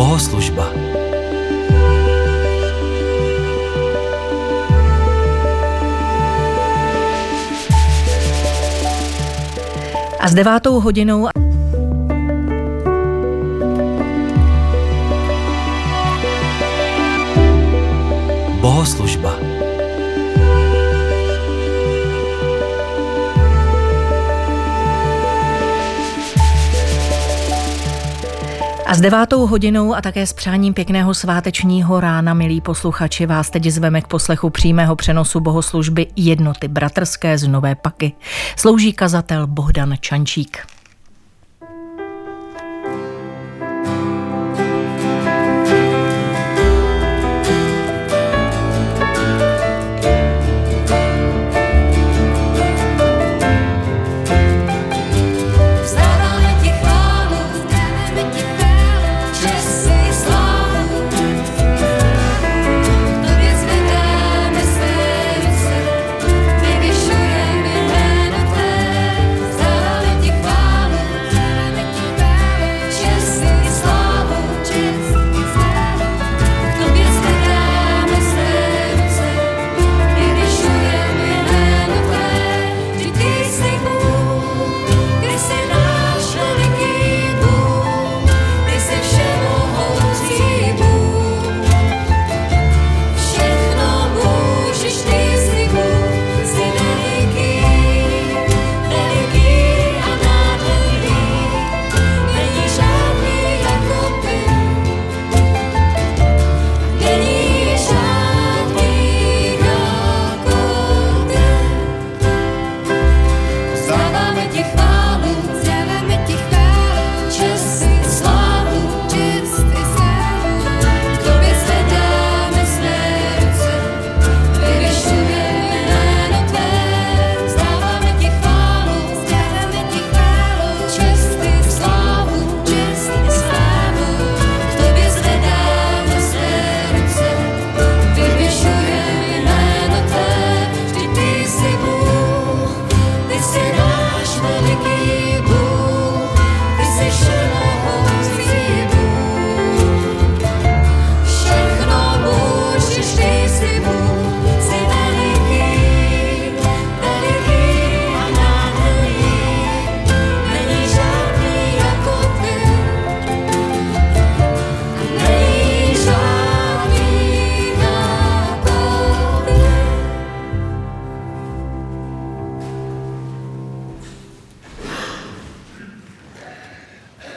Bohoslužba. A s 9:00 Bohoslužba. A s 9:00 a také s přáním pěkného svátečního rána, milí posluchači, vás teď zveme k poslechu přímého přenosu bohoslužby Jednoty bratrské z Nové Paky. Slouží kazatel Bohdan Čančík.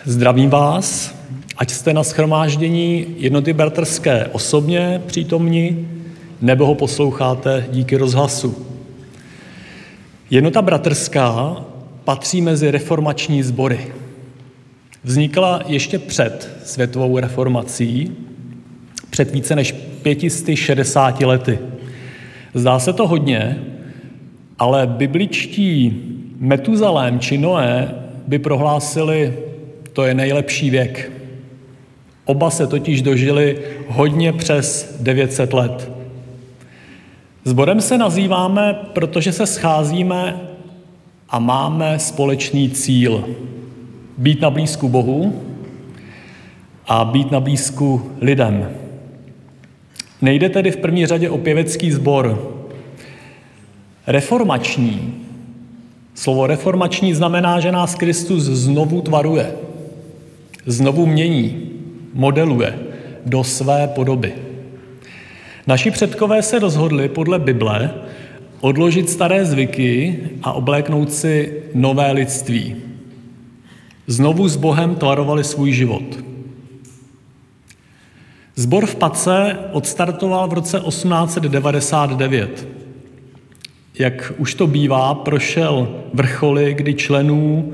Zdravím vás, ať jste na shromáždění Jednoty bratrské osobně přítomni, nebo ho posloucháte díky rozhlasu. Jednota bratrská patří mezi reformační sbory. Vznikla ještě před světovou reformací, před více než 560 lety. Zdá se to hodně, ale bibličtí Metuzalém či Noé by prohlásili: to je nejlepší věk. Oba se totiž dožili hodně přes 900 let. Sborem se nazýváme, protože se scházíme a máme společný cíl. Být na blízku Bohu a být na blízku lidem. Nejde tedy v první řadě o pěvecký sbor. Reformační. Slovo reformační znamená, že nás Kristus znovu tvaruje. Znovu mění, modeluje do své podoby. Naši předkové se rozhodli podle Bible odložit staré zvyky a obléknout si nové lidství. Znovu s Bohem tvarovali svůj život. Sbor v Pace odstartoval v roce 1899. Jak už to bývá, prošel vrcholy, kdy členů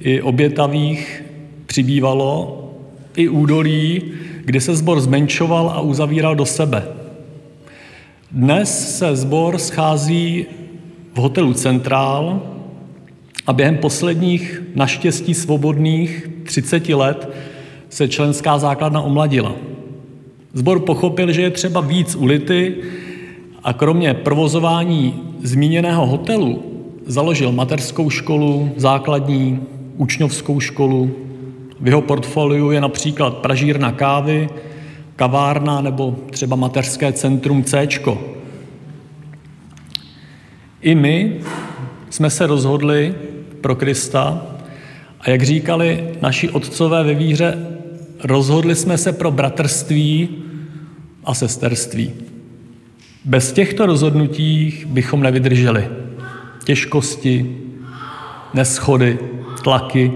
i obětavých přibývalo, i údolí, kde se sbor zmenšoval a uzavíral do sebe. Dnes se sbor schází v hotelu Centrál a během posledních naštěstí svobodných 30 let se členská základna omladila. Sbor pochopil, že je třeba víc ulity a kromě provozování zmíněného hotelu založil mateřskou školu, základní, učňovskou školu, V jeho portfoliu je například pražírna kávy, kavárna nebo třeba mateřské centrum Céčko. I my jsme se rozhodli pro Krista a jak říkali naši otcové ve víře, rozhodli jsme se pro bratrství a sesterství. Bez těchto rozhodnutí bychom nevydrželi. Těžkosti, neshody, tlaky.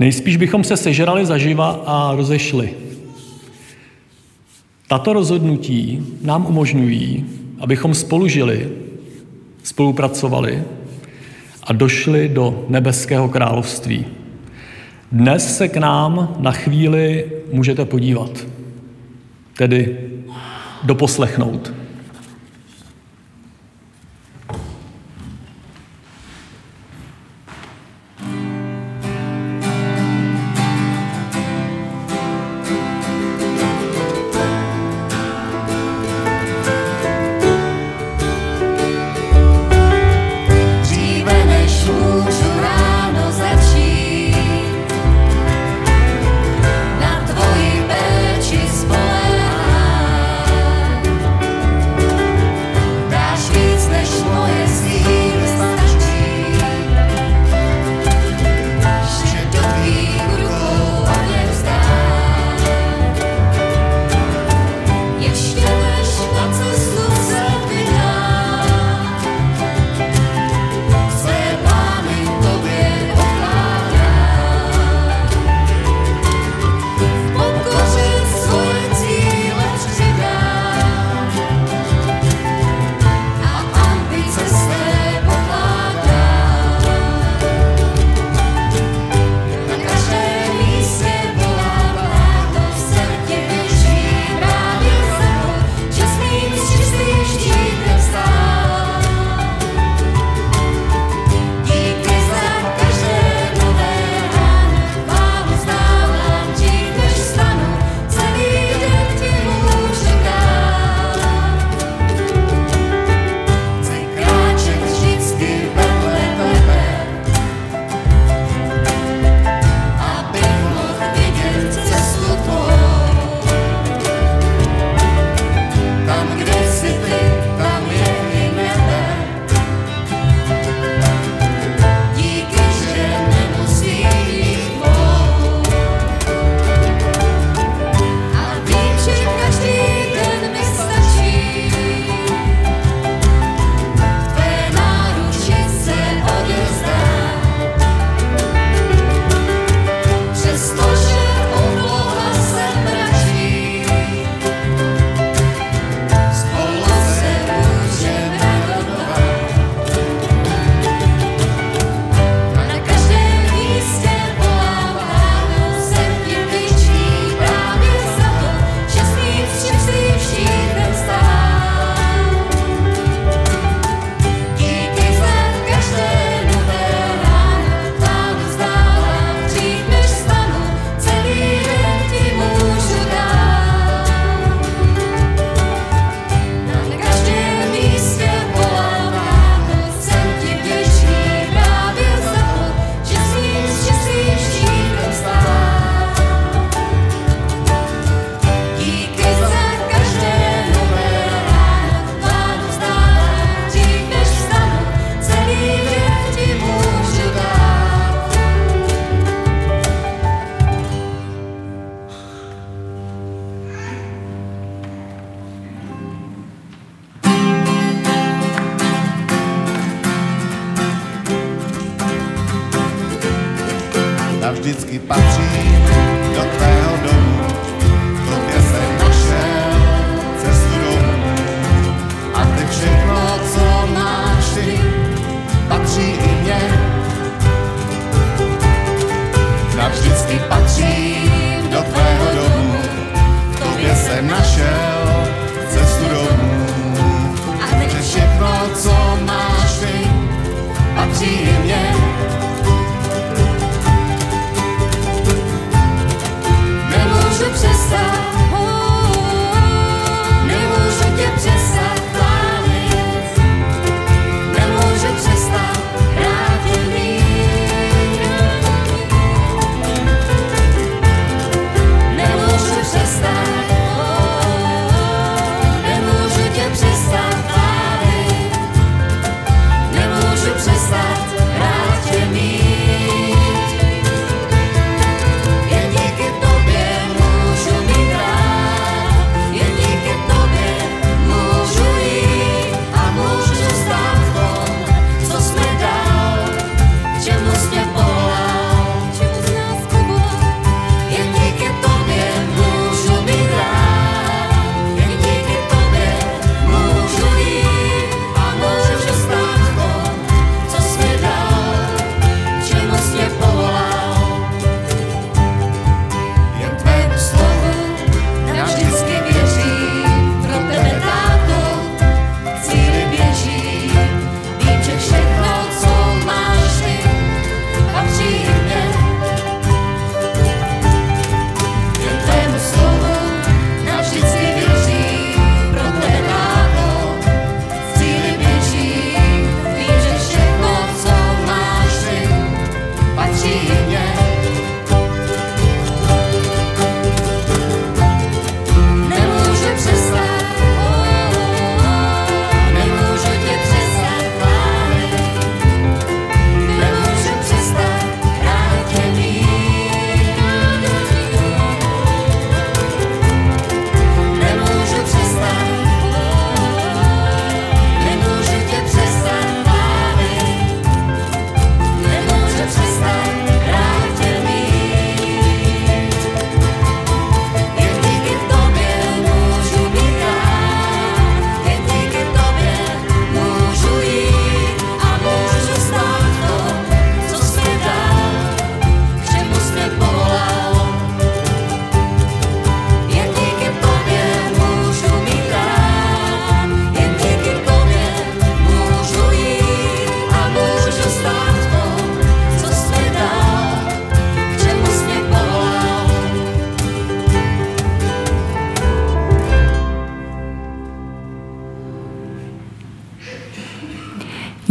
Nejspíš bychom se sežrali zaživa a rozešli. Tato rozhodnutí nám umožňují, abychom spolu žili, spolupracovali a došli do nebeského království. Dnes se k nám na chvíli můžete podívat, tedy doposlechnout.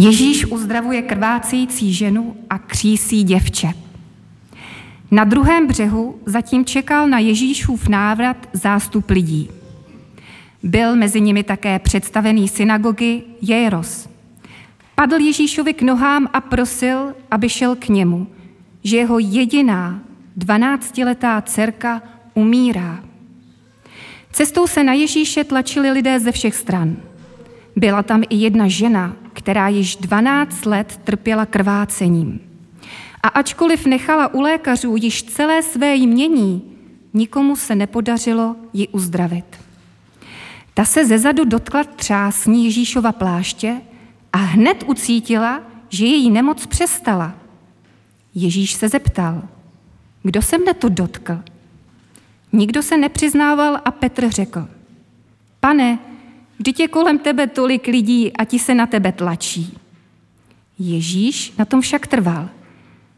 Ježíš uzdravuje krvácející ženu a křísí děvče. Na druhém břehu zatím čekal na Ježíšův návrat zástup lidí. Byl mezi nimi také představený synagogy Jairos. Padl Ježíšovi k nohám a prosil, aby šel k němu, že jeho jediná 12letá dcerka umírá. Cestou se na Ježíše tlačili lidé ze všech stran. Byla tam i jedna žena, která již 12 let trpěla krvácením. A ačkoliv nechala u lékařů již celé své jmění, nikomu se nepodařilo ji uzdravit. Ta se zezadu dotkla třásní Ježíšova pláště a hned ucítila, že její nemoc přestala. Ježíš se zeptal, kdo se mne to dotkl? Nikdo se nepřiznával a Petr řekl, pane, vždyť je kolem tebe tolik lidí a ti se na tebe tlačí. Ježíš na tom však trval.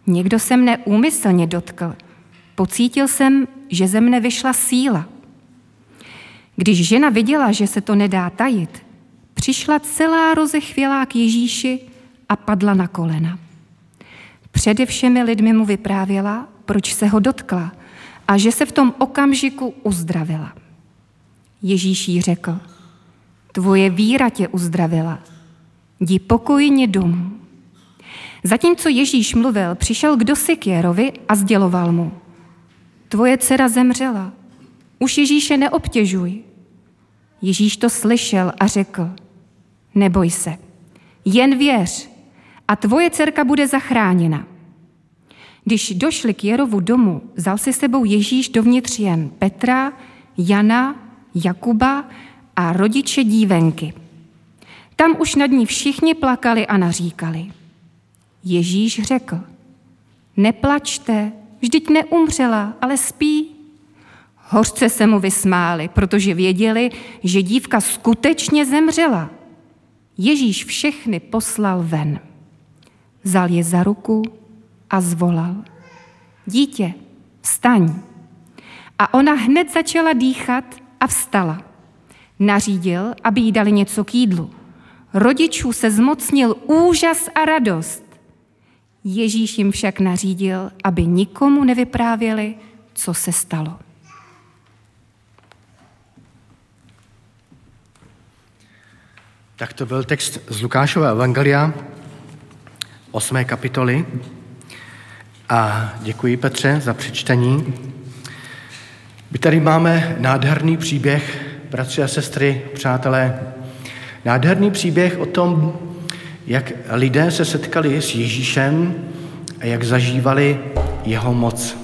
Někdo se mne úmyslně dotkl. Pocítil jsem, že ze mne vyšla síla. Když žena viděla, že se to nedá tajit, přišla celá rozechvělá k Ježíši a padla na kolena. Přede všemi lidmi mu vyprávěla, proč se ho dotkla a že se v tom okamžiku uzdravila. Ježíš jí řekl, tvoje víra tě uzdravila. Jdi pokojně domů. Zatímco Ježíš mluvil, přišel kdosi k Jairovi a sděloval mu. Tvoje dcera zemřela. Už Ježíše neobtěžuj. Ježíš to slyšel a řekl. Neboj se. Jen věř a tvoje dcerka bude zachráněna. Když došli k Jairovu domu, vzal si sebou Ježíš dovnitř jen Petra, Jana, Jakuba a rodiče dívenky. Tam už nad ní všichni plakali a naříkali. Ježíš řekl, neplačte, vždyť neumřela, ale spí. Hořce se mu vysmáli, protože věděli, že dívka skutečně zemřela. Ježíš všechny poslal ven. Vzal je za ruku a zvolal. Dítě, vstaň. A ona hned začala dýchat a vstala. Nařídil, aby jí dali něco k jídlu. Rodičů se zmocnil úžas a radost. Ježíš jim však nařídil, aby nikomu nevyprávěli, co se stalo. Tak to byl text z Lukášova evangelia, 8. kapitoly. A děkuji, Petře, za přečtení. My tady máme nádherný příběh, bratři a sestry, přátelé, nádherný příběh o tom, jak lidé se setkali s Ježíšem a jak zažívali jeho moc.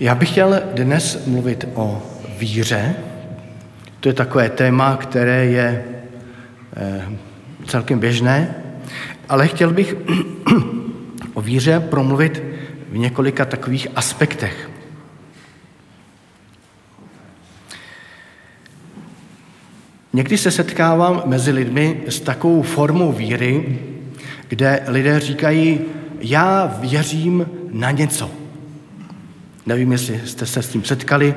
Já bych chtěl dnes mluvit o víře. To je takové téma, které je celkem běžné, ale chtěl bych o víře promluvit v několika takových aspektech. Někdy se setkávám mezi lidmi s takovou formou víry, kde lidé říkají, já věřím na něco. Nevím, jestli jste se s tím setkali.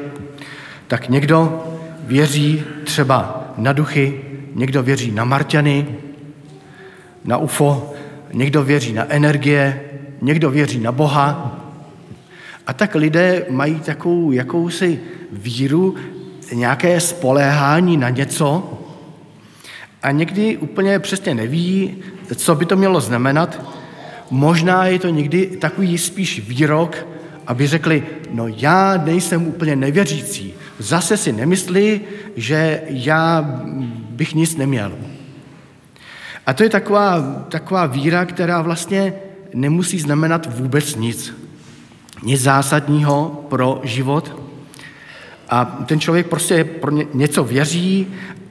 Tak někdo věří třeba na duchy, někdo věří na Marťany, na UFO, někdo věří na energie, někdo věří na Boha. A tak lidé mají takovou jakousi víru, nějaké spoléhání na něco a někdy úplně přesně neví, co by to mělo znamenat. Možná je to někdy takový spíš výrok, aby řekli, no já nejsem úplně nevěřící. Zase si nemyslí, že já bych nic neměl. A to je taková víra, která vlastně nemusí znamenat vůbec nic. Nic zásadního pro život. A ten člověk prostě pro něco věří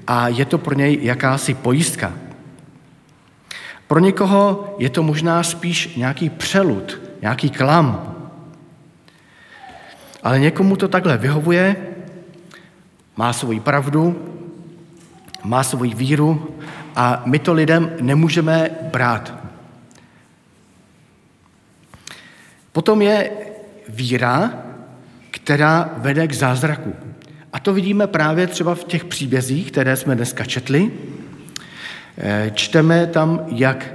a je to pro něj jakási pojistka. Pro někoho je to možná spíš nějaký přelud, nějaký klam. Ale někomu to takhle vyhovuje, má svoji pravdu, má svoji víru a my to lidem nemůžeme brát. Potom je víra, která vede k zázraku. A to vidíme právě třeba v těch příbězích, které jsme dneska četli, Čteme tam, jak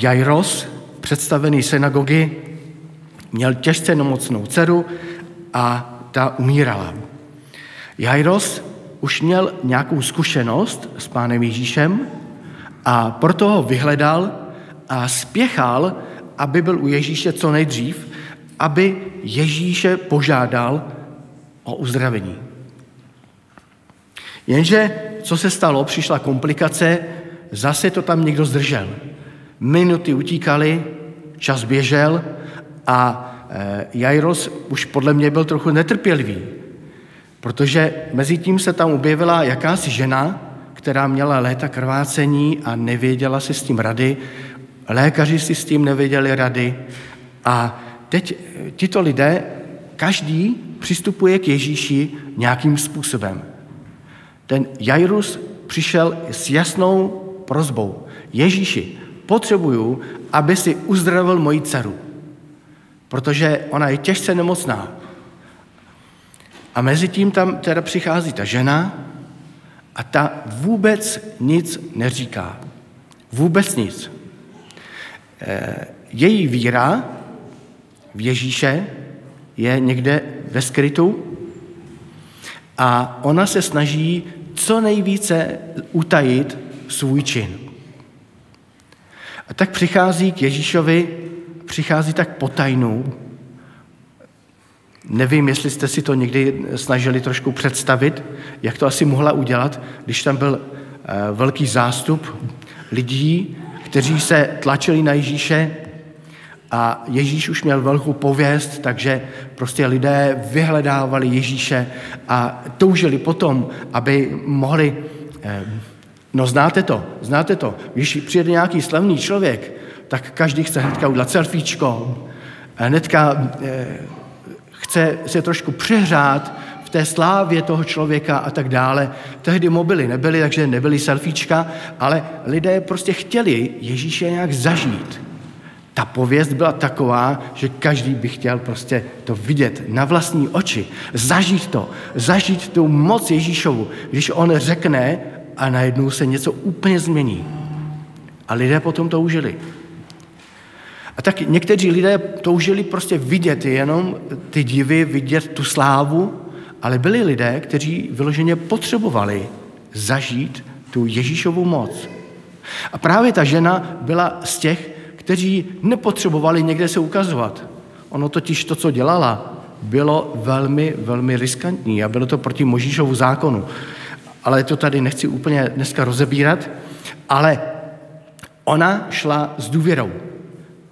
Jairos, představený synagogy, měl těžce nemocnou dceru a ta umírala. Jairos už měl nějakou zkušenost s pánem Ježíšem a proto ho vyhledal a spěchal, aby byl u Ježíše co nejdřív, aby Ježíše požádal o uzdravení. Jenže, co se stalo, přišla komplikace, zase to tam někdo zdržel. Minuty utíkaly, čas běžel a Jairos už podle mě byl trochu netrpělivý, protože mezi tím se tam objevila jakási žena, která měla léta krvácení a nevěděla si s tím rady, lékaři si s tím nevěděli rady a teď tito lidé, každý přistupuje k Ježíši nějakým způsobem. Ten Jairus přišel s jasnou prosbou. Ježíši, potřebuju, aby si uzdravil moji dceru, protože ona je těžce nemocná. A mezi tím tam teda přichází ta žena a ta vůbec nic neříká. Vůbec nic. Její víra v Ježíše je někde ve skrytu a ona se snaží co nejvíce utajit svůj čin. A tak přichází k Ježíšovi, přichází tak potajnou. Nevím, jestli jste si to někdy snažili trošku představit, jak to asi mohla udělat, když tam byl velký zástup lidí, kteří se tlačili na Ježíše a Ježíš už měl velkou pověst, takže prostě lidé vyhledávali Ježíše a toužili potom, aby mohli... No znáte to. Když přijede nějaký slavný člověk, tak každý chce hnedka udělat selfiečko, hnedka chce se trošku přehrát v té slávě toho člověka a tak dále. Tehdy mobily nebyly, takže nebyly selfiečka, ale lidé prostě chtěli Ježíše nějak zažít. Ta pověst byla taková, že každý by chtěl prostě to vidět na vlastní oči, zažít tu moc Ježíšovu, když on řekne a najednou se něco úplně změní. A lidé potom toužili. A tak někteří lidé toužili prostě vidět jenom ty divy, vidět tu slávu, ale byli lidé, kteří vyloženě potřebovali zažít tu Ježíšovu moc. A právě ta žena byla z těch, kteří nepotřebovali někde se ukazovat. Ono totiž to, co dělala, bylo velmi, velmi riskantní a bylo to proti Možíšovu zákonu. Ale to tady nechci úplně dneska rozebírat, ale ona šla s důvěrou.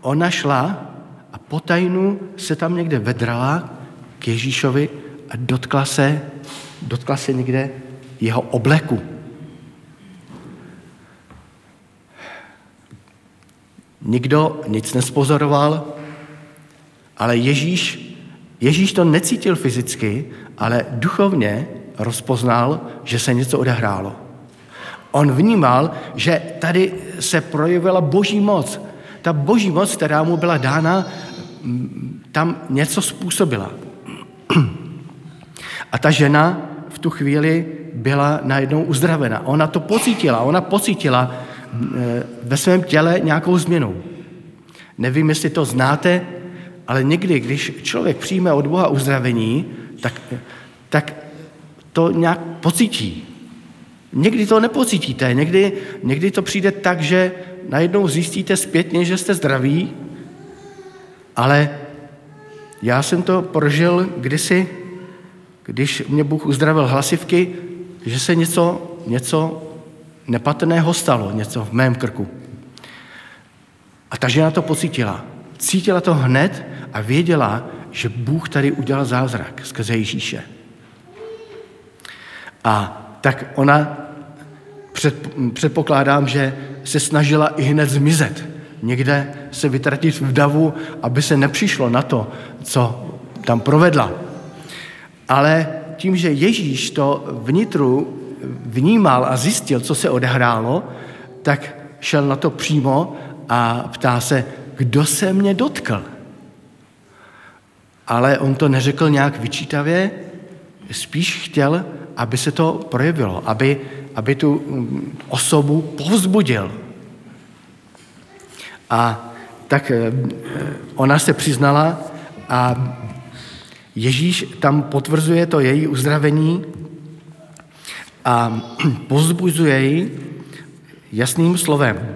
Ona šla a potajnu se tam někde vedrala k Ježíšovi a dotkla se někde jeho obleku. Nikdo nic nespozoroval, ale Ježíš to necítil fyzicky, ale duchovně rozpoznal, že se něco odehrálo. On vnímal, že tady se projevila boží moc. Ta boží moc, která mu byla dána, tam něco způsobila. A ta žena v tu chvíli byla najednou uzdravena. Ona to pocítila, ve svém těle nějakou změnu. Nevím, jestli to znáte, ale někdy, když člověk přijme od Boha uzdravení, tak to nějak pocítí. Někdy to nepocítíte, někdy to přijde tak, že najednou zjistíte zpětně, že jste zdraví, ale já jsem to prožil kdysi, když mě Bůh uzdravil hlasivky, že se něco nepatrného stalo, něco v mém krku. A ta žena to pocítila. Cítila to hned a věděla, že Bůh tady udělal zázrak skrze Ježíše. A tak ona, předpokládám, že se snažila i hned zmizet. Někde se vytratit v davu, aby se nepřišlo na to, co tam provedla. Ale tím, že Ježíš to vnitru vnímal a zjistil, co se odehrálo, tak šel na to přímo a ptá se, kdo se mě dotkl. Ale on to neřekl nějak vyčítavě, spíš chtěl, aby se to projevilo, aby aby tu osobu povzbudil. A tak ona se přiznala a Ježíš tam potvrzuje to její uzdravení a povzbuzuje ji jasným slovem.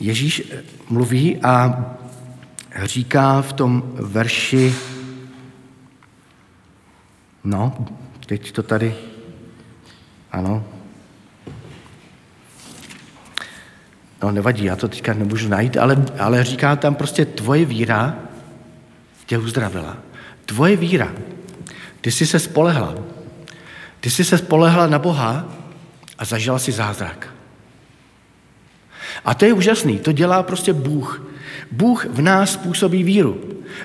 Ježíš mluví a říká v tom verši, no, teď to tady, ano, no nevadí, já to teďka nemůžu najít, ale říká tam prostě tvoje víra tě uzdravila. Tvoje víra, ty jsi se spolehla na Boha a zažila si zázrak. A to je úžasný, to dělá prostě Bůh. Bůh v nás působí víru.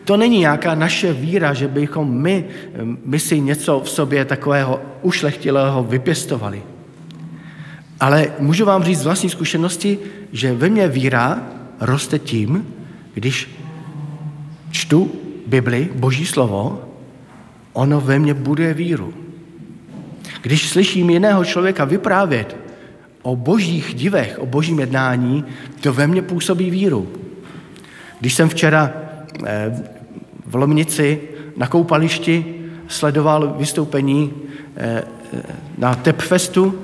To není nějaká naše víra, že bychom my si něco v sobě takového ušlechtilého vypěstovali. Ale můžu vám říct z vlastní zkušenosti, že ve mně víra roste tím, když čtu Bibli, Boží slovo, ono ve mně buduje víru. Když slyším jiného člověka vyprávět o božích divech, o božím jednání, to ve mně působí víru. Když jsem včera v Lomnici na koupališti sledoval vystoupení na TEPFestu,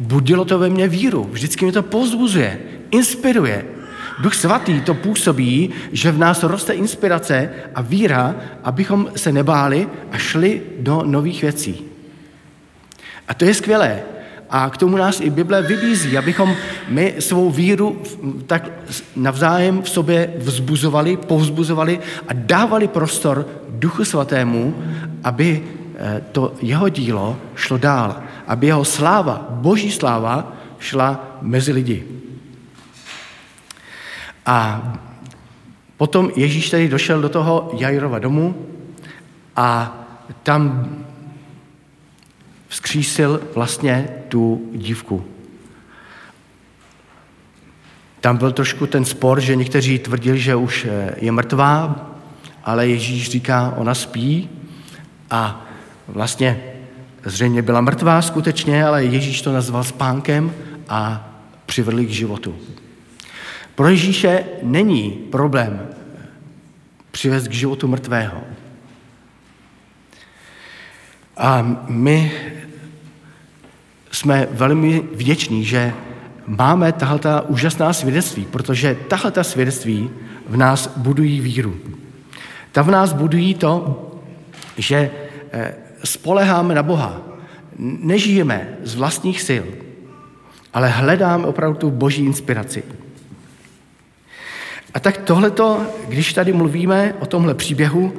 budilo to ve mně víru. Vždycky mě to povzbuzuje, inspiruje. Duch svatý to působí, že v nás roste inspirace a víra, abychom se nebáli a šli do nových věcí. A to je skvělé. A k tomu nás i Bible vybízí, abychom my svou víru tak navzájem v sobě vzbuzovali, povzbuzovali a dávali prostor Duchu Svatému, aby to jeho dílo šlo dál, aby jeho sláva, boží sláva, šla mezi lidi. A potom Ježíš tady došel do toho Jairova domu a tam vzkřísil vlastně tu dívku. Tam byl trošku ten spor, že někteří tvrdili, že už je mrtvá, ale Ježíš říká, ona spí a vlastně zřejmě byla mrtvá skutečně, ale Ježíš to nazval spánkem a přivedl k životu. Pro Ježíše není problém přivést k životu mrtvého. A my jsme velmi vděční, že máme tahleta úžasná svědectví, protože tahleta svědectví v nás budují víru. Ta v nás budují to, že spoléháme na Boha. Nežijeme z vlastních sil, ale hledáme opravdu tu boží inspiraci. A tak tohleto, když tady mluvíme o tomhle příběhu,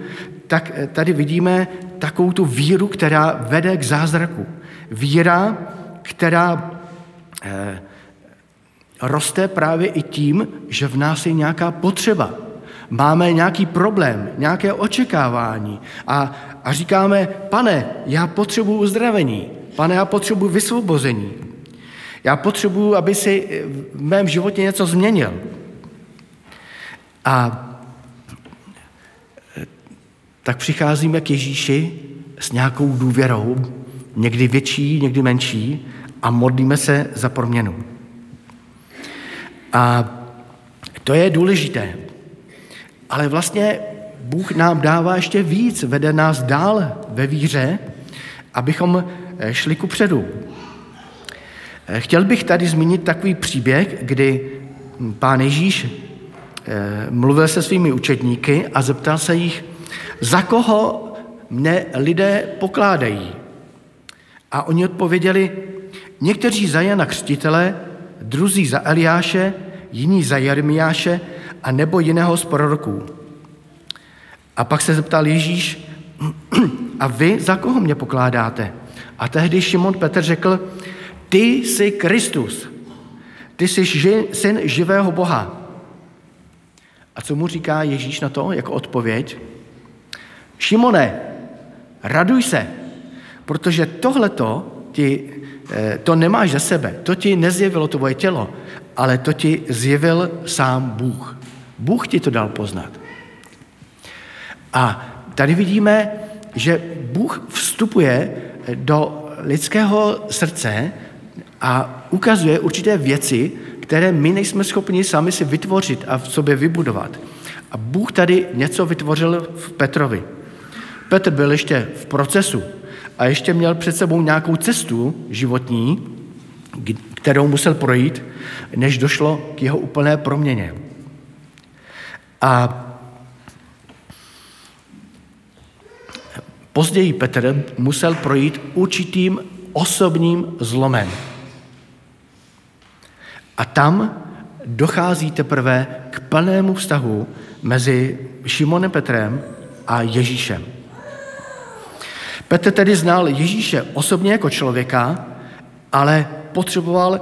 tak tady vidíme takovou tu víru, která vede k zázraku. Víra, která roste právě i tím, že v nás je nějaká potřeba. Máme nějaký problém, nějaké očekávání a říkáme, pane, já potřebuji uzdravení, pane, já potřebuji vysvobození, já potřebuji, aby si v mém životě něco změnil. A tak přicházíme k Ježíši s nějakou důvěrou, někdy větší, někdy menší, a modlíme se za proměnu. A to je důležité. Ale vlastně Bůh nám dává ještě víc, vede nás dál ve víře, abychom šli kupředu. Chtěl bych tady zmínit takový příběh, kdy pán Ježíš mluvil se svými učedníky a zeptal se jich, za koho mne lidé pokládají? A oni odpověděli, někteří za Jana Křtitele, druzí za Eliáše, jiní za Jeremiáše a nebo jiného z proroků. A pak se zeptal Ježíš, a vy za koho mě pokládáte? A tehdy Šimon Petr řekl, ty jsi Kristus, ty jsi syn živého Boha. A co mu říká Ježíš na to jako odpověď? Šimone, raduj se, protože tohleto ti, to nemáš za sebe, to ti nezjevilo tvoje tělo, ale to ti zjevil sám Bůh. Bůh ti to dal poznat. A tady vidíme že Bůh vstupuje do lidského srdce a ukazuje určité věci, které my nejsme schopni sami si vytvořit a v sobě vybudovat. A Bůh tady něco vytvořil v Petrovi. Petr byl ještě v procesu a ještě měl před sebou nějakou cestu životní, kterou musel projít, než došlo k jeho úplné proměně. A později Petr musel projít určitým osobním zlomem. A tam dochází teprve k plnému vztahu mezi Šimonem Petrem a Ježíšem. Petr tedy znal Ježíše osobně jako člověka, ale potřeboval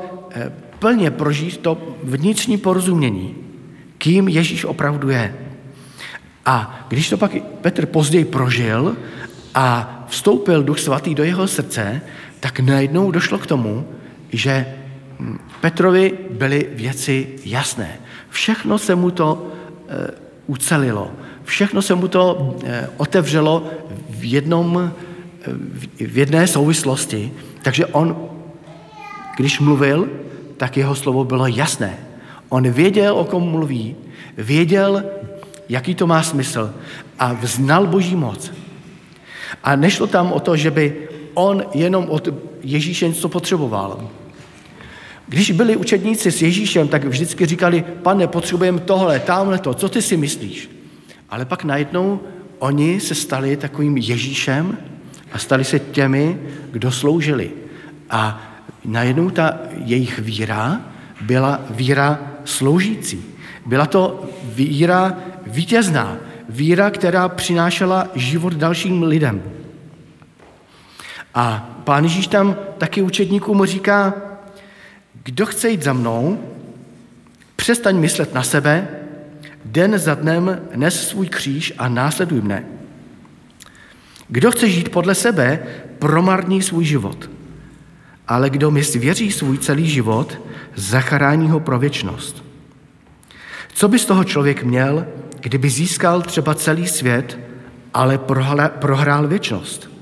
plně prožít to vnitřní porozumění, kým Ježíš opravdu je. A když to pak Petr později prožil a vstoupil Duch Svatý do jeho srdce, tak najednou došlo k tomu, že Petrovi byly věci jasné. Všechno se mu to ucelilo. Všechno se mu to otevřelo v jedné souvislosti. Takže on, když mluvil, tak jeho slovo bylo jasné. On věděl, o kom mluví, věděl, jaký to má smysl a znal Boží moc. A nešlo tam o to, že by on jenom od Ježíše něco potřeboval. Když byli učedníci s Ježíšem, tak vždycky říkali, pane, potřebujeme tohle, tamhleto, co ty si myslíš? Ale pak najednou oni se stali takovým Ježíšem a stali se těmi, kdo sloužili. A najednou ta jejich víra byla víra sloužící. Byla to víra vítězná, víra, která přinášela život dalším lidem. A Pán Ježíš tam taky učedníkům říká, kdo chce jít za mnou, přestaň myslet na sebe, den za dnem nes svůj kříž a následuj mne. Kdo chce žít podle sebe, promarní svůj život. Ale kdo mi svěří svůj celý život, zachrání ho pro věčnost. Co by z toho člověk měl, kdyby získal třeba celý svět, ale prohrál věčnost?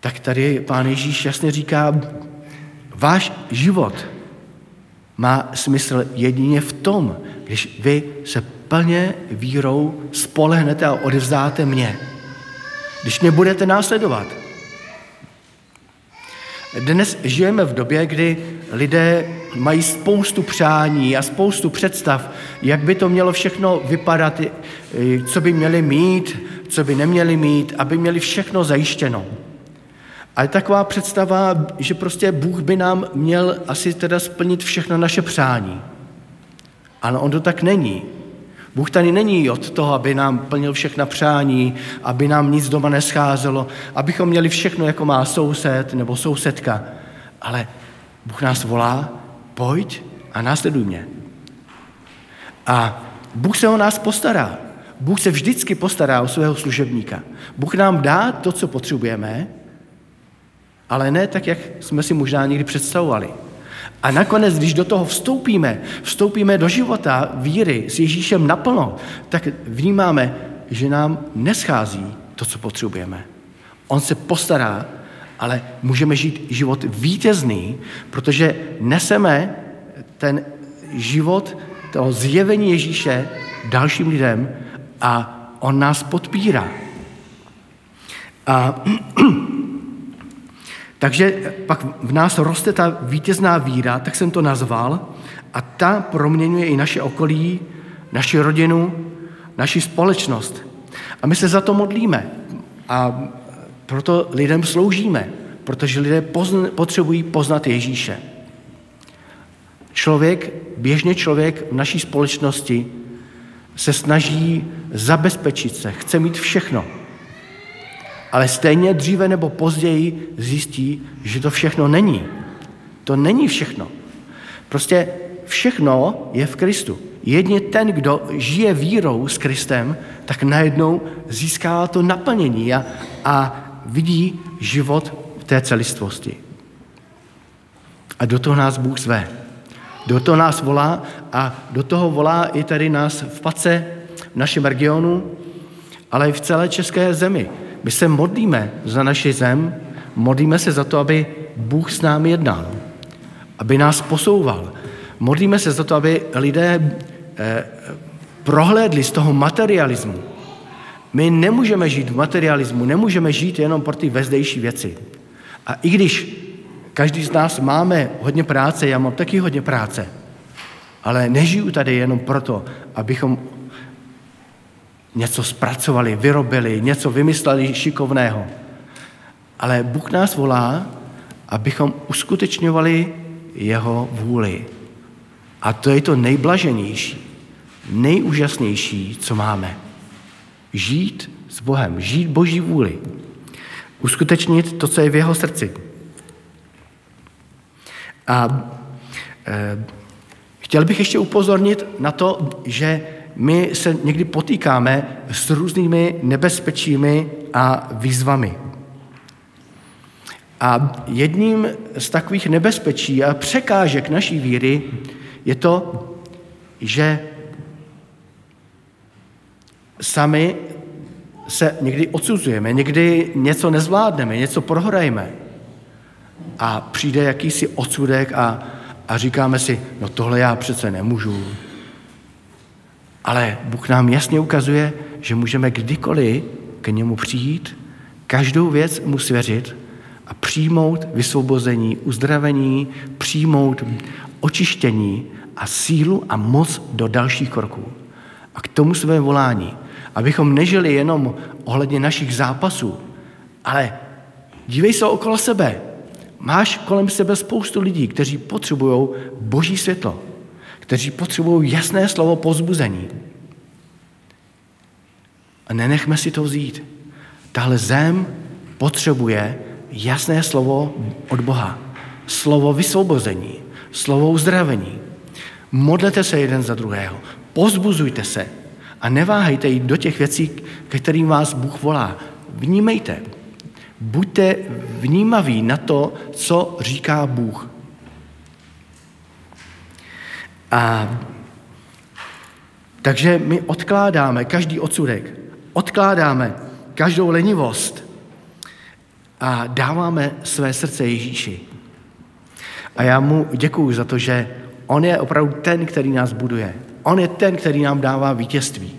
Tak tady Pán Ježíš jasně říká, váš život má smysl jedině v tom, když vy se plně vírou spolehnete a odevzdáte mně. Když mě budete následovat. Dnes žijeme v době, kdy lidé mají spoustu přání a spoustu představ, jak by to mělo všechno vypadat, co by měli mít, co by neměli mít, aby měli všechno zajištěno. Ale taková představa, že prostě Bůh by nám měl asi teda splnit všechno naše přání. Ano, on to tak není. Bůh tady není od toho, aby nám plnil všechna přání, aby nám nic doma nescházelo, abychom měli všechno, jako má soused nebo sousedka. Ale Bůh nás volá, pojď a následuj mě. A Bůh se o nás postará. Bůh se vždycky postará o svého služebníka. Bůh nám dá to, co potřebujeme, ale ne tak, jak jsme si možná někdy představovali. A nakonec, když do toho vstoupíme do života víry s Ježíšem naplno, tak vnímáme, že nám neschází to, co potřebujeme. On se postará, ale můžeme žít život vítězný, protože neseme ten život, toho zjevení Ježíše dalším lidem a on nás podpírá. A takže pak v nás roste ta vítězná víra, tak jsem to nazval, a ta proměňuje i naše okolí, naši rodinu, naši společnost. A my se za to modlíme a proto lidem sloužíme, protože lidé potřebují poznat Ježíše. Běžně člověk v naší společnosti se snaží zabezpečit se, chce mít všechno. Ale stejně dříve nebo později zjistí, že to všechno není. To není všechno. Prostě všechno je v Kristu. Jedině ten, kdo žije vírou s Kristem, tak najednou získá to naplnění a vidí život v té celistvosti. A do toho nás Bůh zve. Do toho nás volá a do toho volá i tady nás v Pace, v našem regionu, ale i v celé české zemi. My se modlíme za naši zem, modlíme se za to, aby Bůh s námi jednal, aby nás posouval. Modlíme se za to, aby lidé prohlédli z toho materialismu. My nemůžeme žít v materialismu, nemůžeme žít jenom pro ty vezdejší věci. A i když každý z nás máme hodně práce, já mám taky hodně práce, ale nežiju tady jenom proto, abychom něco zpracovali, vyrobili, něco vymysleli šikovného. Ale Bůh nás volá, abychom uskutečňovali jeho vůli. A to je to nejblaženější, nejúžasnější, co máme. Žít s Bohem, žít Boží vůli. Uskutečnit to, co je v jeho srdci. A chtěl bych ještě upozornit na to, že my se někdy potýkáme s různými nebezpečími a výzvami. A jedním z takových nebezpečí a překážek naší víry je to, že sami se někdy odsuzujeme, někdy něco nezvládneme, něco prohrajeme a přijde jakýsi odsudek a říkáme si, no tohle já přece nemůžu. Ale Bůh nám jasně ukazuje, že můžeme kdykoliv k němu přijít, každou věc mu svěřit a přijmout vysvobození, uzdravení, přijmout očištění a sílu a moc do dalších kroků. A k tomu své volání, abychom nežili jenom ohledně našich zápasů, ale dívej se okolo sebe. Máš kolem sebe spoustu lidí, kteří potřebují Boží světlo, kteří potřebují jasné slovo povzbuzení. A nenechme si to vzít. Tahle zem potřebuje jasné slovo od Boha. Slovo vysvobození, slovo uzdravení. Modlete se jeden za druhého, povzbuzujte se a neváhejte jít do těch věcí, ke kterým vás Bůh volá. Vnímejte. Buďte vnímaví na to, co říká Bůh. A takže my odkládáme každý odsudek, odkládáme každou lenivost a dáváme své srdce Ježíši. A já mu děkuju za to, že on je opravdu ten, který nás buduje. On je ten, který nám dává vítězství.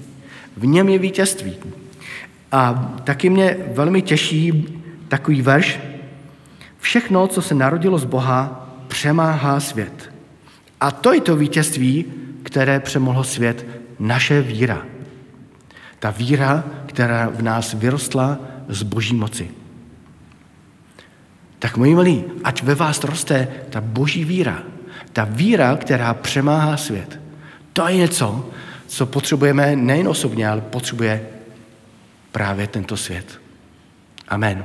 V něm je vítězství. A taky mě velmi těší takový verš. Všechno, co se narodilo z Boha, přemáhá svět. A to je to vítězství, které přemohlo svět, naše víra. Ta víra, která v nás vyrostla z Boží moci. Tak moji milí, ať ve vás roste ta Boží víra. Ta víra, která přemáhá svět. To je něco, co potřebujeme nejen osobně, ale potřebuje právě tento svět. Amen.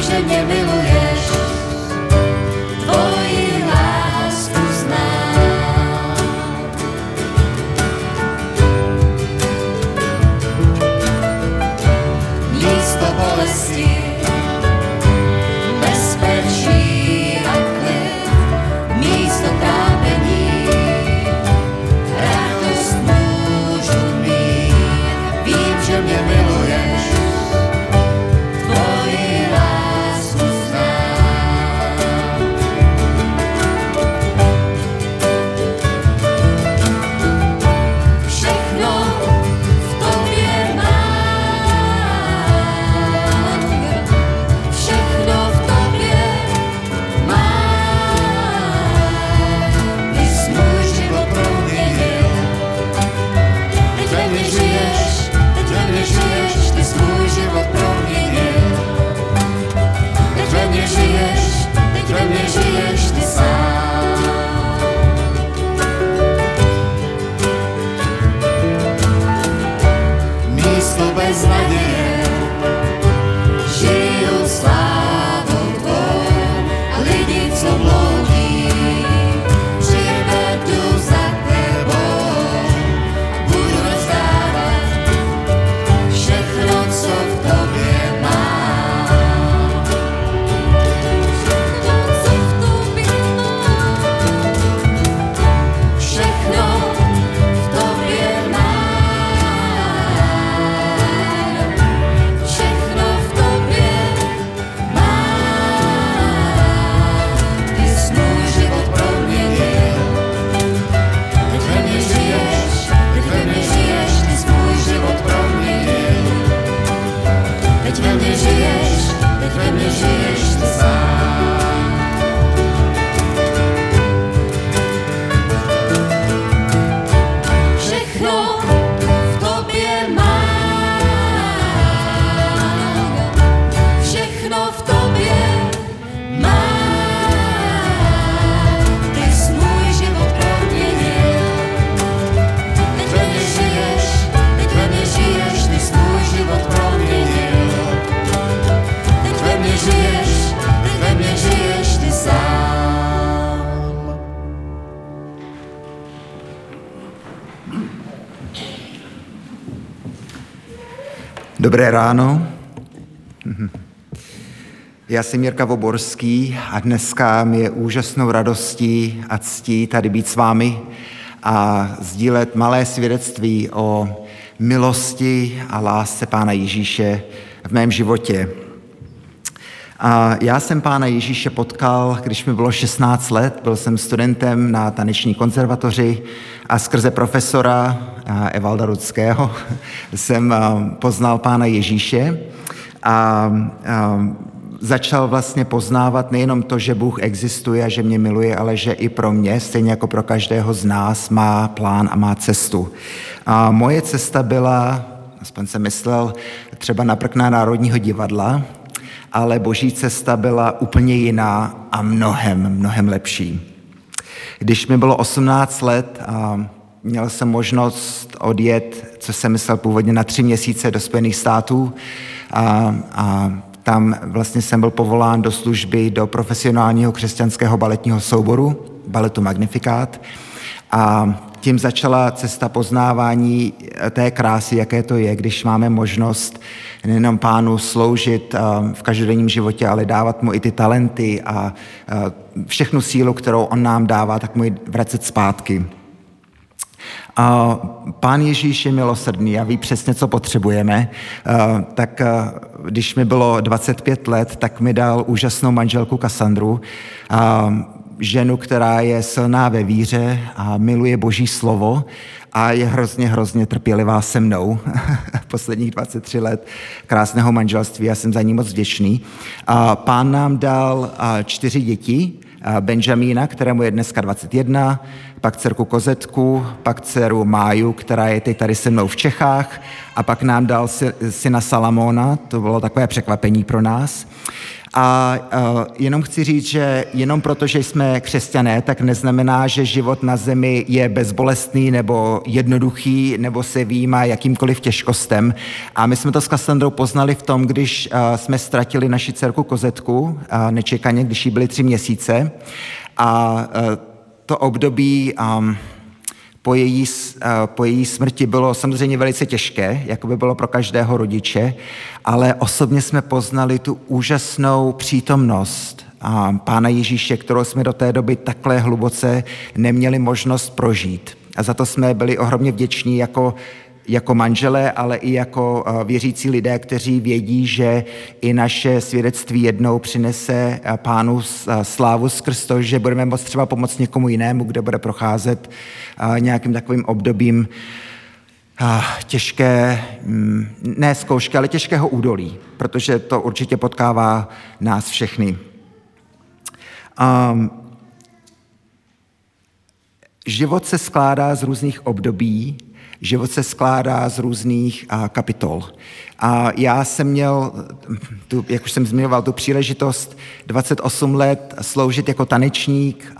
Že mě miluješ, tvoji lásku Dobré ráno. Já jsem Jirka Voborský a dneska mi je úžasnou radostí a ctí tady být s vámi a sdílet malé svědectví o milosti a lásce Pána Ježíše v mém životě. A já jsem Pána Ježíše potkal, když mi bylo 16 let, byl jsem studentem na taneční konzervatoři a skrze profesora Evalda Rudského jsem poznal Pána Ježíše a začal vlastně poznávat nejenom to, že Bůh existuje a že mě miluje, ale že i pro mě, stejně jako pro každého z nás, má plán a má cestu. A moje cesta byla, aspoň jsem myslel, třeba na prkna Národního divadla, ale Boží cesta byla úplně jiná a mnohem lepší. Když mi bylo 18 let a měl jsem možnost odjet, co jsem myslel původně, na 3 měsíce do Spojených států a tam vlastně jsem byl povolán do služby do profesionálního křesťanského baletního souboru, Baletu Magnifikát, a tím začala cesta poznávání té krásy, jaké to je, když máme možnost nejenom Pánu sloužit v každodenním životě, ale dávat mu i ty talenty a všechnu sílu, kterou on nám dává, tak mu ji vracet zpátky. A Pán Ježíš je milosrdný a ví přesně, co potřebujeme. Tak když mi bylo 25 let, tak mi dal úžasnou manželku Kassandru, ženu, která je silná ve víře a miluje Boží slovo a je hrozně trpělivá se mnou posledních 23 let krásného manželství. Já jsem za ní moc vděčný. Pán nám dal 4 děti, Benjamína, kterému je dneska 21, pak dcerku Kozetku, pak dceru Máju, která je teď tady se mnou v Čechách, a pak nám dal syna Šalomona, to bylo takové překvapení pro nás. A jenom chci říct, že jenom proto, že jsme křesťané, tak neznamená, že život na zemi je bezbolestný nebo jednoduchý, nebo se vyjímá jakýmkoliv těžkostem. A my jsme to s Kassandrou poznali v tom, když jsme ztratili naši dcerku Kozetku, nečekaně, když jí byly 3 měsíce. A to období po její smrti bylo samozřejmě velice těžké, jako by bylo pro každého rodiče, ale osobně jsme poznali tu úžasnou přítomnost Pána Ježíše, kterou jsme do té doby takhle hluboce neměli možnost prožít. A za to jsme byli ohromně vděční jako manželé, ale i jako věřící lidé, kteří vědí, že i naše svědectví jednou přinese Pánu slávu skrz to, že budeme moct třeba pomoct někomu jinému, kdo bude procházet nějakým takovým obdobím těžké, ne zkoušky, ale těžkého údolí, protože to určitě potkává nás všechny. Život se skládá z různých období, život se skládá z různých kapitol. A já jsem měl, jak už jsem zmiňoval, tu příležitost 28 let sloužit jako tanečník,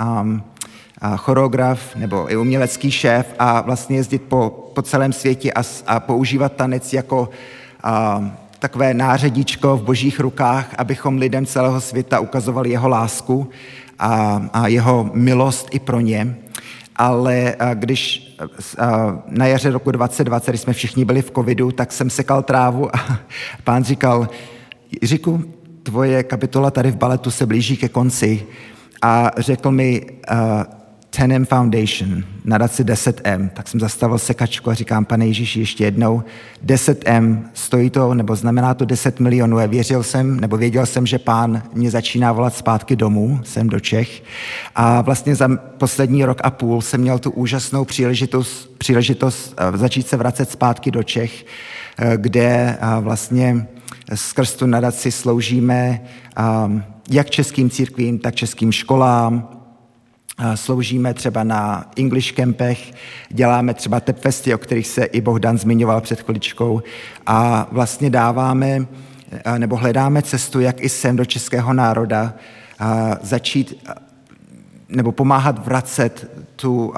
choreograf nebo i umělecký šéf a vlastně jezdit po celém světě a používat tanec jako takové nářadíčko v Božích rukách, abychom lidem celého světa ukazovali jeho lásku a jeho milost i pro ně. Ale když na jaře roku 2020, když jsme všichni byli v covidu, tak jsem sekal trávu a Pán říkal: Jiříku, tvoje kapitola tady v baletu se blíží ke konci. A řekl mi 10M Foundation, nadaci 10M. Tak jsem zastavil sekačku a říkám: Pane Ježíši, ještě jednou, 10M, stojí to, nebo znamená to 10 milionů. A věděl jsem, že Pán mě začíná volat zpátky domů, sem do Čech. A vlastně za poslední rok a půl jsem měl tu úžasnou příležitost začít se vracet zpátky do Čech, kde vlastně skrz tu nadaci sloužíme jak českým církvím, tak českým školám. Sloužíme třeba na English campech, děláme třeba TEPFesty, o kterých se i Bohdan zmiňoval před chviličkou, a vlastně dáváme nebo hledáme cestu, jak i sem do českého národa začít nebo pomáhat vracet tu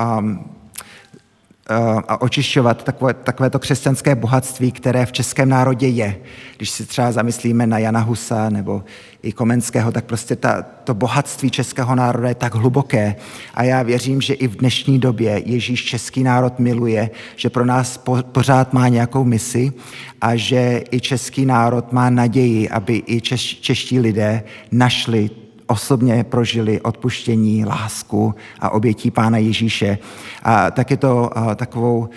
a očišťovat takovéto křesťanské bohatství, které v českém národě je. Když si třeba zamyslíme na Jana Husa nebo i Komenského, tak prostě to bohatství českého národa je tak hluboké. A já věřím, že i v dnešní době Ježíš český národ miluje, že pro nás pořád má nějakou misi a že i český národ má naději, aby i čeští lidé našli, osobně prožili odpuštění, lásku a obětí Pána Ježíše. A tak je to takovou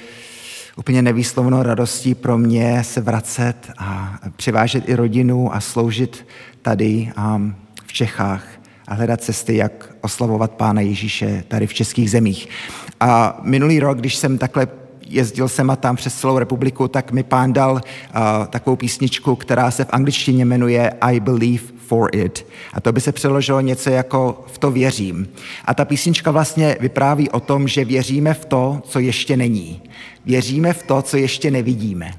úplně nevýslovnou radostí pro mě se vracet a přivážet i rodinu a sloužit tady v Čechách a hledat cesty, jak oslavovat Pána Ježíše tady v českých zemích. A minulý rok, když jsem takhle jezdil jsem a tam přes celou republiku, tak mi Pán dal takovou písničku, která se v angličtině jmenuje I Believe for It. A to by se přeložilo něco jako v to věřím. A ta písnička vlastně vypráví o tom, že věříme v to, co ještě není. Věříme v to, co ještě nevidíme.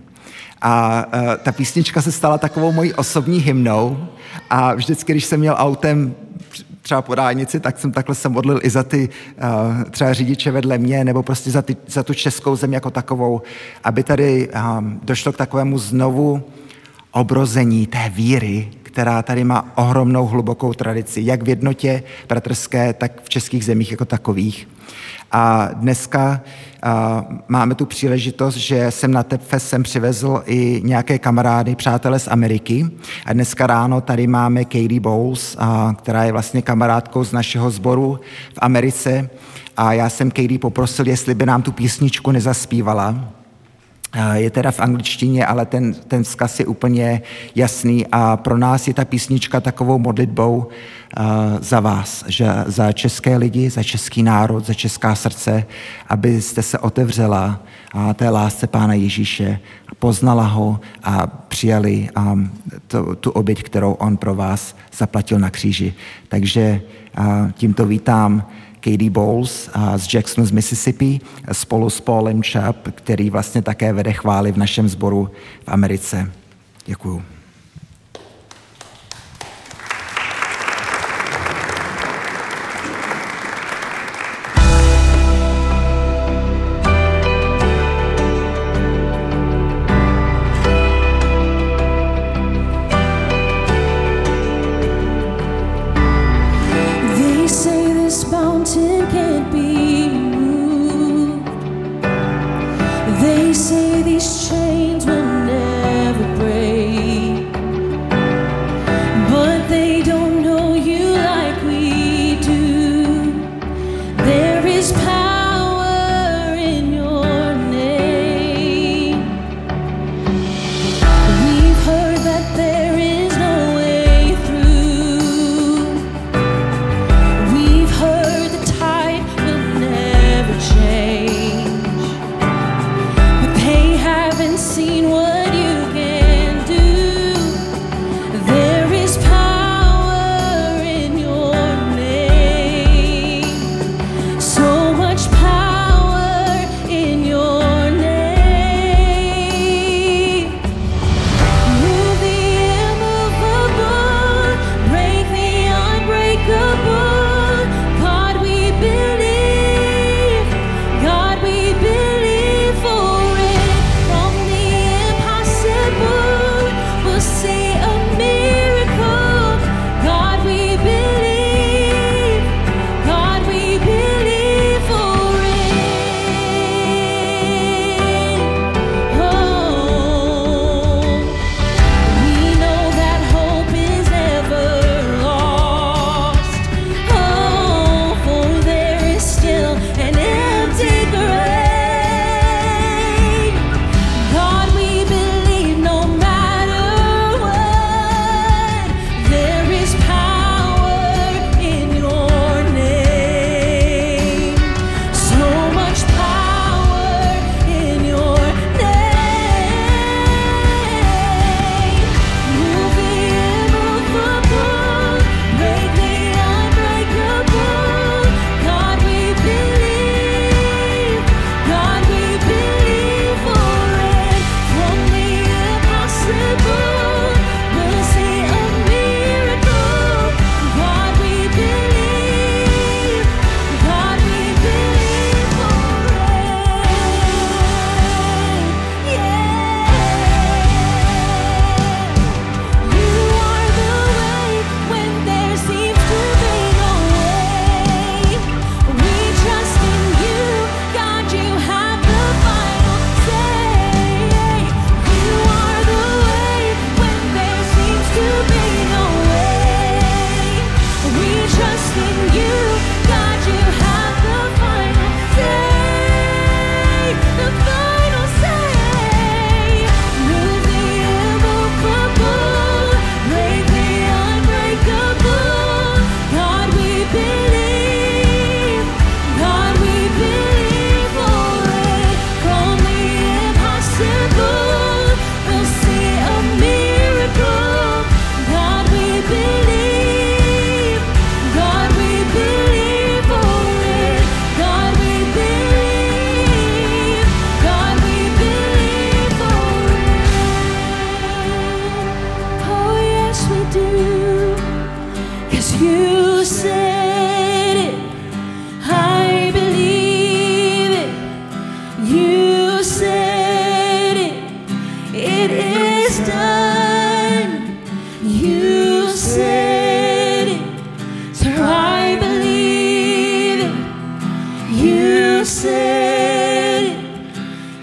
A ta písnička se stala takovou mojí osobní hymnou a vždycky, když jsem měl autem třeba po dálnici, tak jsem takhle se modlil i za ty třeba řidiče vedle mě, nebo prostě za tu českou zem jako takovou, aby tady došlo k takovému znovu obrození té víry, která tady má ohromnou hlubokou tradici, jak v Jednotě bratrské, tak v českých zemích jako takových. A dneska máme tu příležitost, že jsem na TEPFest přivezl i nějaké kamarády, přátelé z Ameriky. A dneska ráno tady máme Kaylee Bowles, která je vlastně kamarádkou z našeho sboru v Americe. A já jsem Kaylee poprosil, jestli by nám tu písničku nezaspívala. Je teda v angličtině, ale ten vzkaz je úplně jasný a pro nás je ta písnička takovou modlitbou za vás, že za české lidi, za český národ, za česká srdce, abyste se otevřela té lásce Pána Ježíše, poznala ho a přijali tu oběť, kterou on pro vás zaplatil na kříži. Takže tímto vítám Kaylee Bowles z Jacksonu z Mississippi spolu s Paulem Chubb, který vlastně také vede chvály v našem sboru v Americe. Děkuju. They say these chains will never break. 'Cause you said it, I believe it. You said it, it is done. You said it, so I believe it. You said it,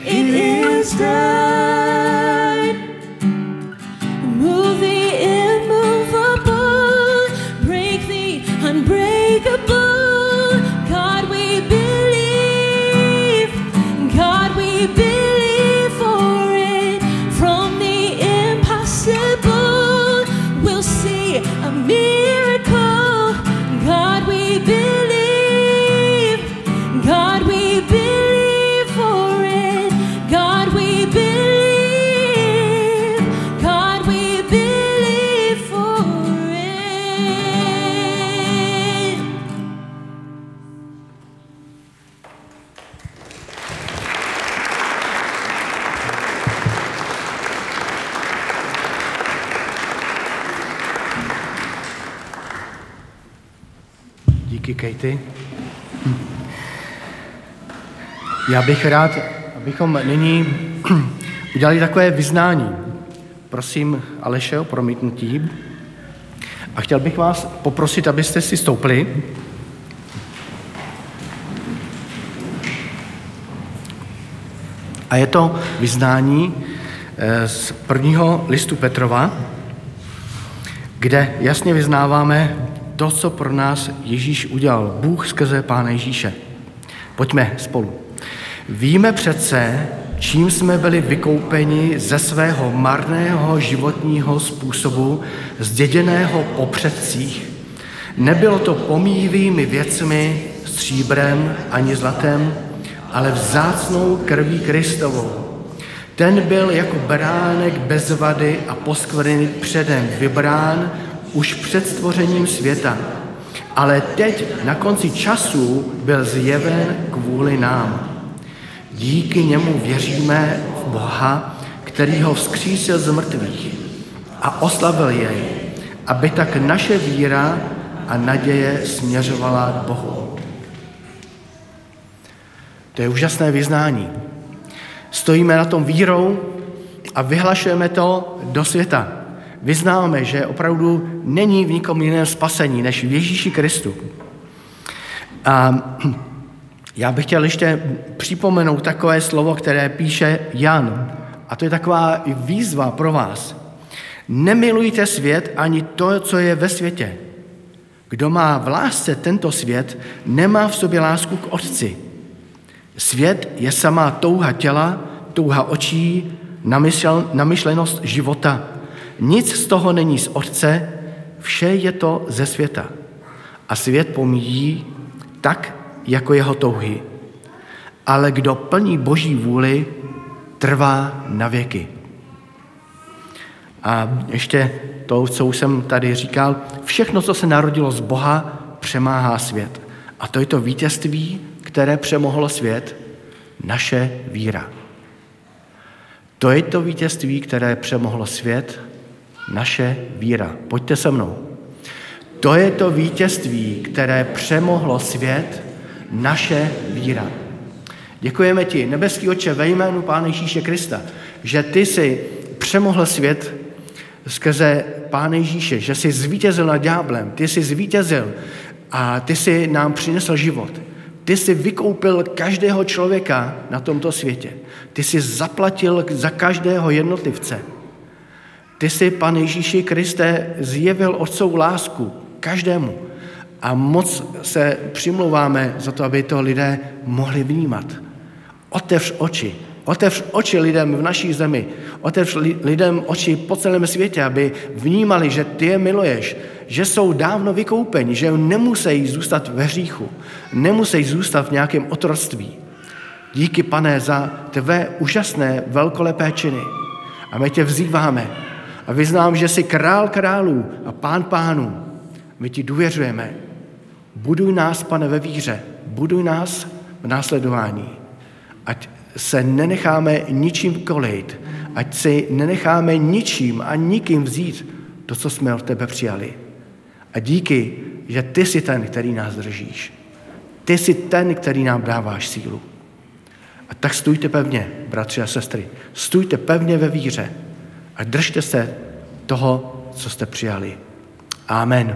it is done. Já bych rád, abychom nyní udělali takové vyznání. Prosím Aleše o promítnutí. A chtěl bych vás poprosit, abyste si stoupli. A je to vyznání z prvního listu Petrova, kde jasně vyznáváme to, co pro nás Ježíš udělal. Bůh skrze Pána Ježíše. Pojďme spolu. Víme přece, čím jsme byli vykoupeni ze svého marného životního způsobu, zděděného po předcích. Nebylo to pomíjivými věcmi, stříbrem ani zlatem, ale vzácnou krví Kristovou. Ten byl jako beránek bez vady a poskvrny předem vybrán už před stvořením světa. Ale teď na konci času byl zjeven kvůli nám. Díky němu věříme v Boha, který ho vzkřísil z mrtvých a oslavil jej, aby tak naše víra a naděje směřovala k Bohu. To je úžasné vyznání. Stojíme na tom vírou a vyhlašujeme to do světa. Vyznáme, že opravdu není v nikom jiném spasení než v Ježíši Kristu. A já bych chtěl ještě připomenout takové slovo, které píše Jan. A to je taková výzva pro vás. Nemilujte svět ani to, co je ve světě. Kdo má v lásce tento svět, nemá v sobě lásku k Otci. Svět je samá touha těla, touha očí, namyšlenost života. Nic z toho není z Otce, vše je to ze světa. A svět pomíjí tak, jako jeho touhy. Ale kdo plní Boží vůli, trvá na věky. A ještě to, co už jsem tady říkal, všechno, co se narodilo z Boha, přemáhá svět. A to je to vítězství, které přemohlo svět, naše víra. To je to vítězství, které přemohlo svět, naše víra. Pojďte se mnou. To je to vítězství, které přemohlo svět, naše víra. Děkujeme ti, nebeský Otče, ve jménu Pána Ježíše Krista, že ty jsi přemohl svět skrze Pána Ježíše, že jsi zvítězil nad ďáblem, ty jsi zvítězil a ty jsi nám přinesl život. Ty jsi vykoupil každého člověka na tomto světě. Ty jsi zaplatil za každého jednotlivce. Ty jsi, Pane Ježíši Kriste, zjevil Otcovou lásku každému. A moc se přimlouváme za to, aby to lidé mohli vnímat. Otevř oči lidem v naší zemi, otevř lidem oči po celém světě, aby vnímali, že ty je miluješ, že jsou dávno vykoupeni, že nemusejí zůstat ve hříchu, nemusejí zůstat v nějakém otroctví. Díky, Pane, za tvé úžasné velkolepé činy. A my tě vzýváme a vyznám, že jsi král králů a pán pánů. My ti důvěřujeme. Buduj nás, Pane, ve víře. Buduj nás v následování. Ať se nenecháme ničím kolejit. Ať si nenecháme ničím a nikým vzít to, co jsme od tebe přijali. A díky, že ty jsi ten, který nás držíš. Ty jsi ten, který nám dáváš sílu. A tak stůjte pevně, bratři a sestry. Stůjte pevně ve víře a držte se toho, co jste přijali. Amen.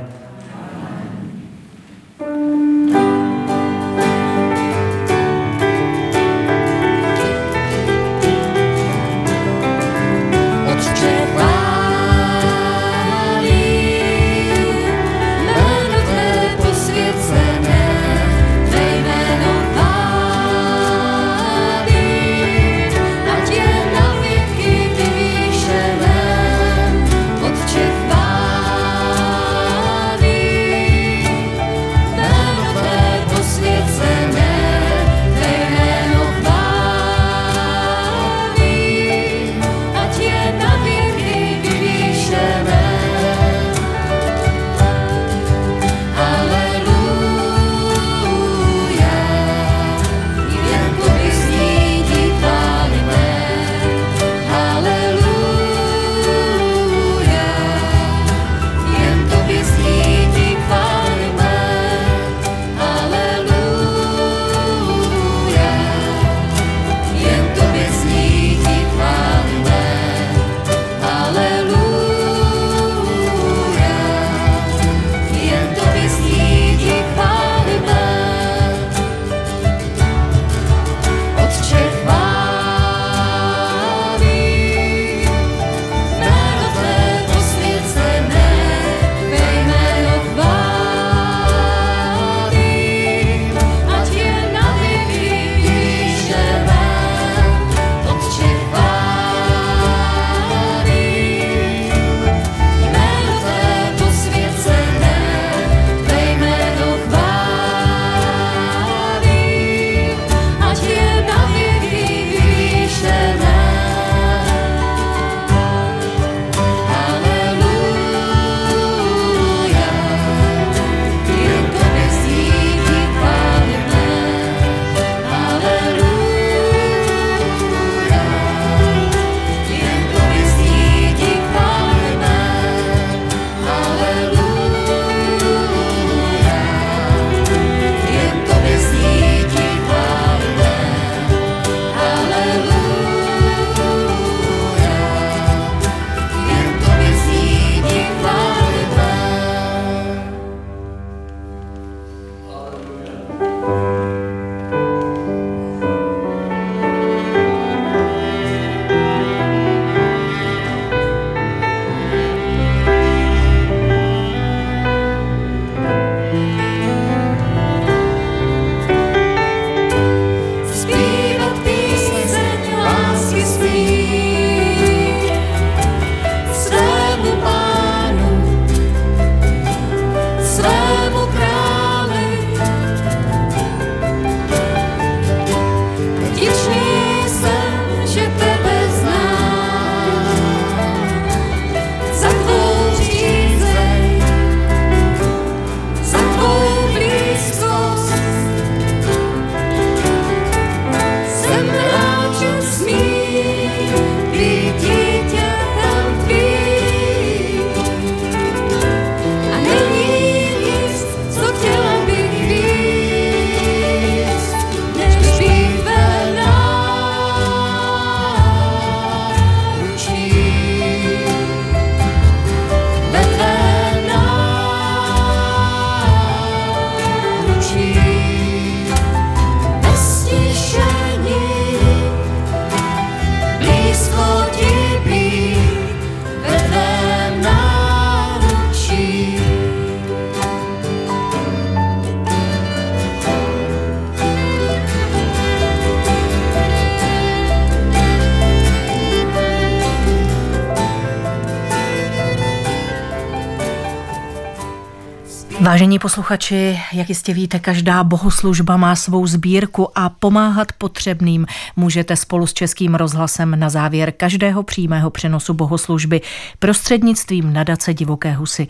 Vážení posluchači, jak jistě víte, každá bohoslužba má svou sbírku a pomáhat potřebným můžete spolu s Českým rozhlasem na závěr každého přímého přenosu bohoslužby prostřednictvím nadace Divoké husy.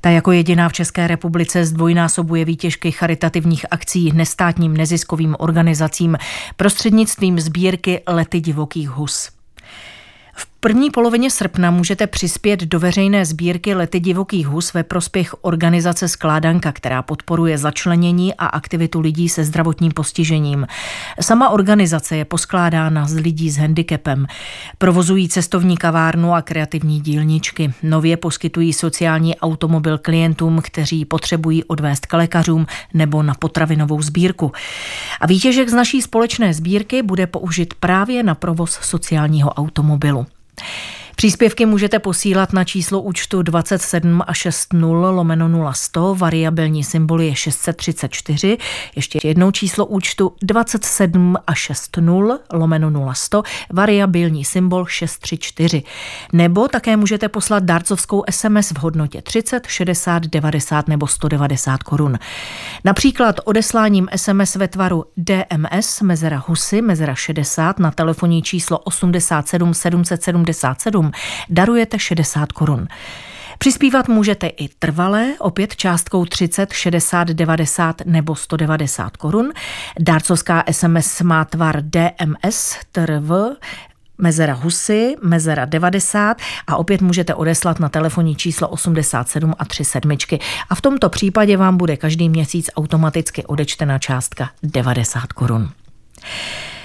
Ta jako jediná v České republice zdvojnásobuje výtěžky charitativních akcí nestátním neziskovým organizacím prostřednictvím sbírky Lety divokých hus. první polovině srpna můžete přispět do veřejné sbírky Lety divokých hus ve prospěch organizace Skládanka, která podporuje začlenění a aktivitu lidí se zdravotním postižením. Sama organizace je poskládána z lidí s handicapem. Provozují cestovní kavárnu a kreativní dílničky. Nově poskytují sociální automobil klientům, kteří potřebují odvést k lékařům nebo na potravinovou sbírku. A výtěžek z naší společné sbírky bude použit právě na provoz sociálního automobilu. Příspěvky můžete posílat na číslo účtu 2760/010, variabilní symbol je 634, ještě jednou číslo účtu 2760/010, variabilní symbol 634. Nebo také můžete poslat dárcovskou SMS v hodnotě 30, 60, 90 nebo 190 korun. Například odesláním SMS ve tvaru DMS -Husy 60 na telefonní číslo 87 777 darujete 60 korun. Přispívat můžete i trvalé, opět částkou 30, 60, 90 nebo 190 korun. Dárcovská SMS má tvar DMS, -Husy 90 a opět můžete odeslat na telefonní číslo 87 a 37. A v tomto případě vám bude každý měsíc automaticky odečtena částka 90 korun.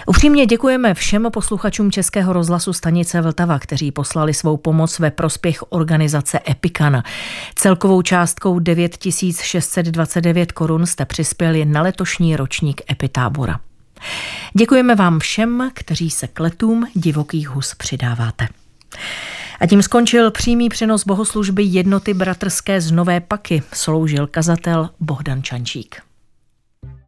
Upřímně děkujeme všem posluchačům Českého rozhlasu stanice Vltava, kteří poslali svou pomoc ve prospěch organizace Epikana. Celkovou částkou 9629 korun jste přispěli na letošní ročník Epitábora. Děkujeme vám všem, kteří se k letům divokých hus přidáváte. A tím skončil přímý přenos bohoslužby Jednoty bratrské z Nové Paky, sloužil kazatel Bohdan Čančík.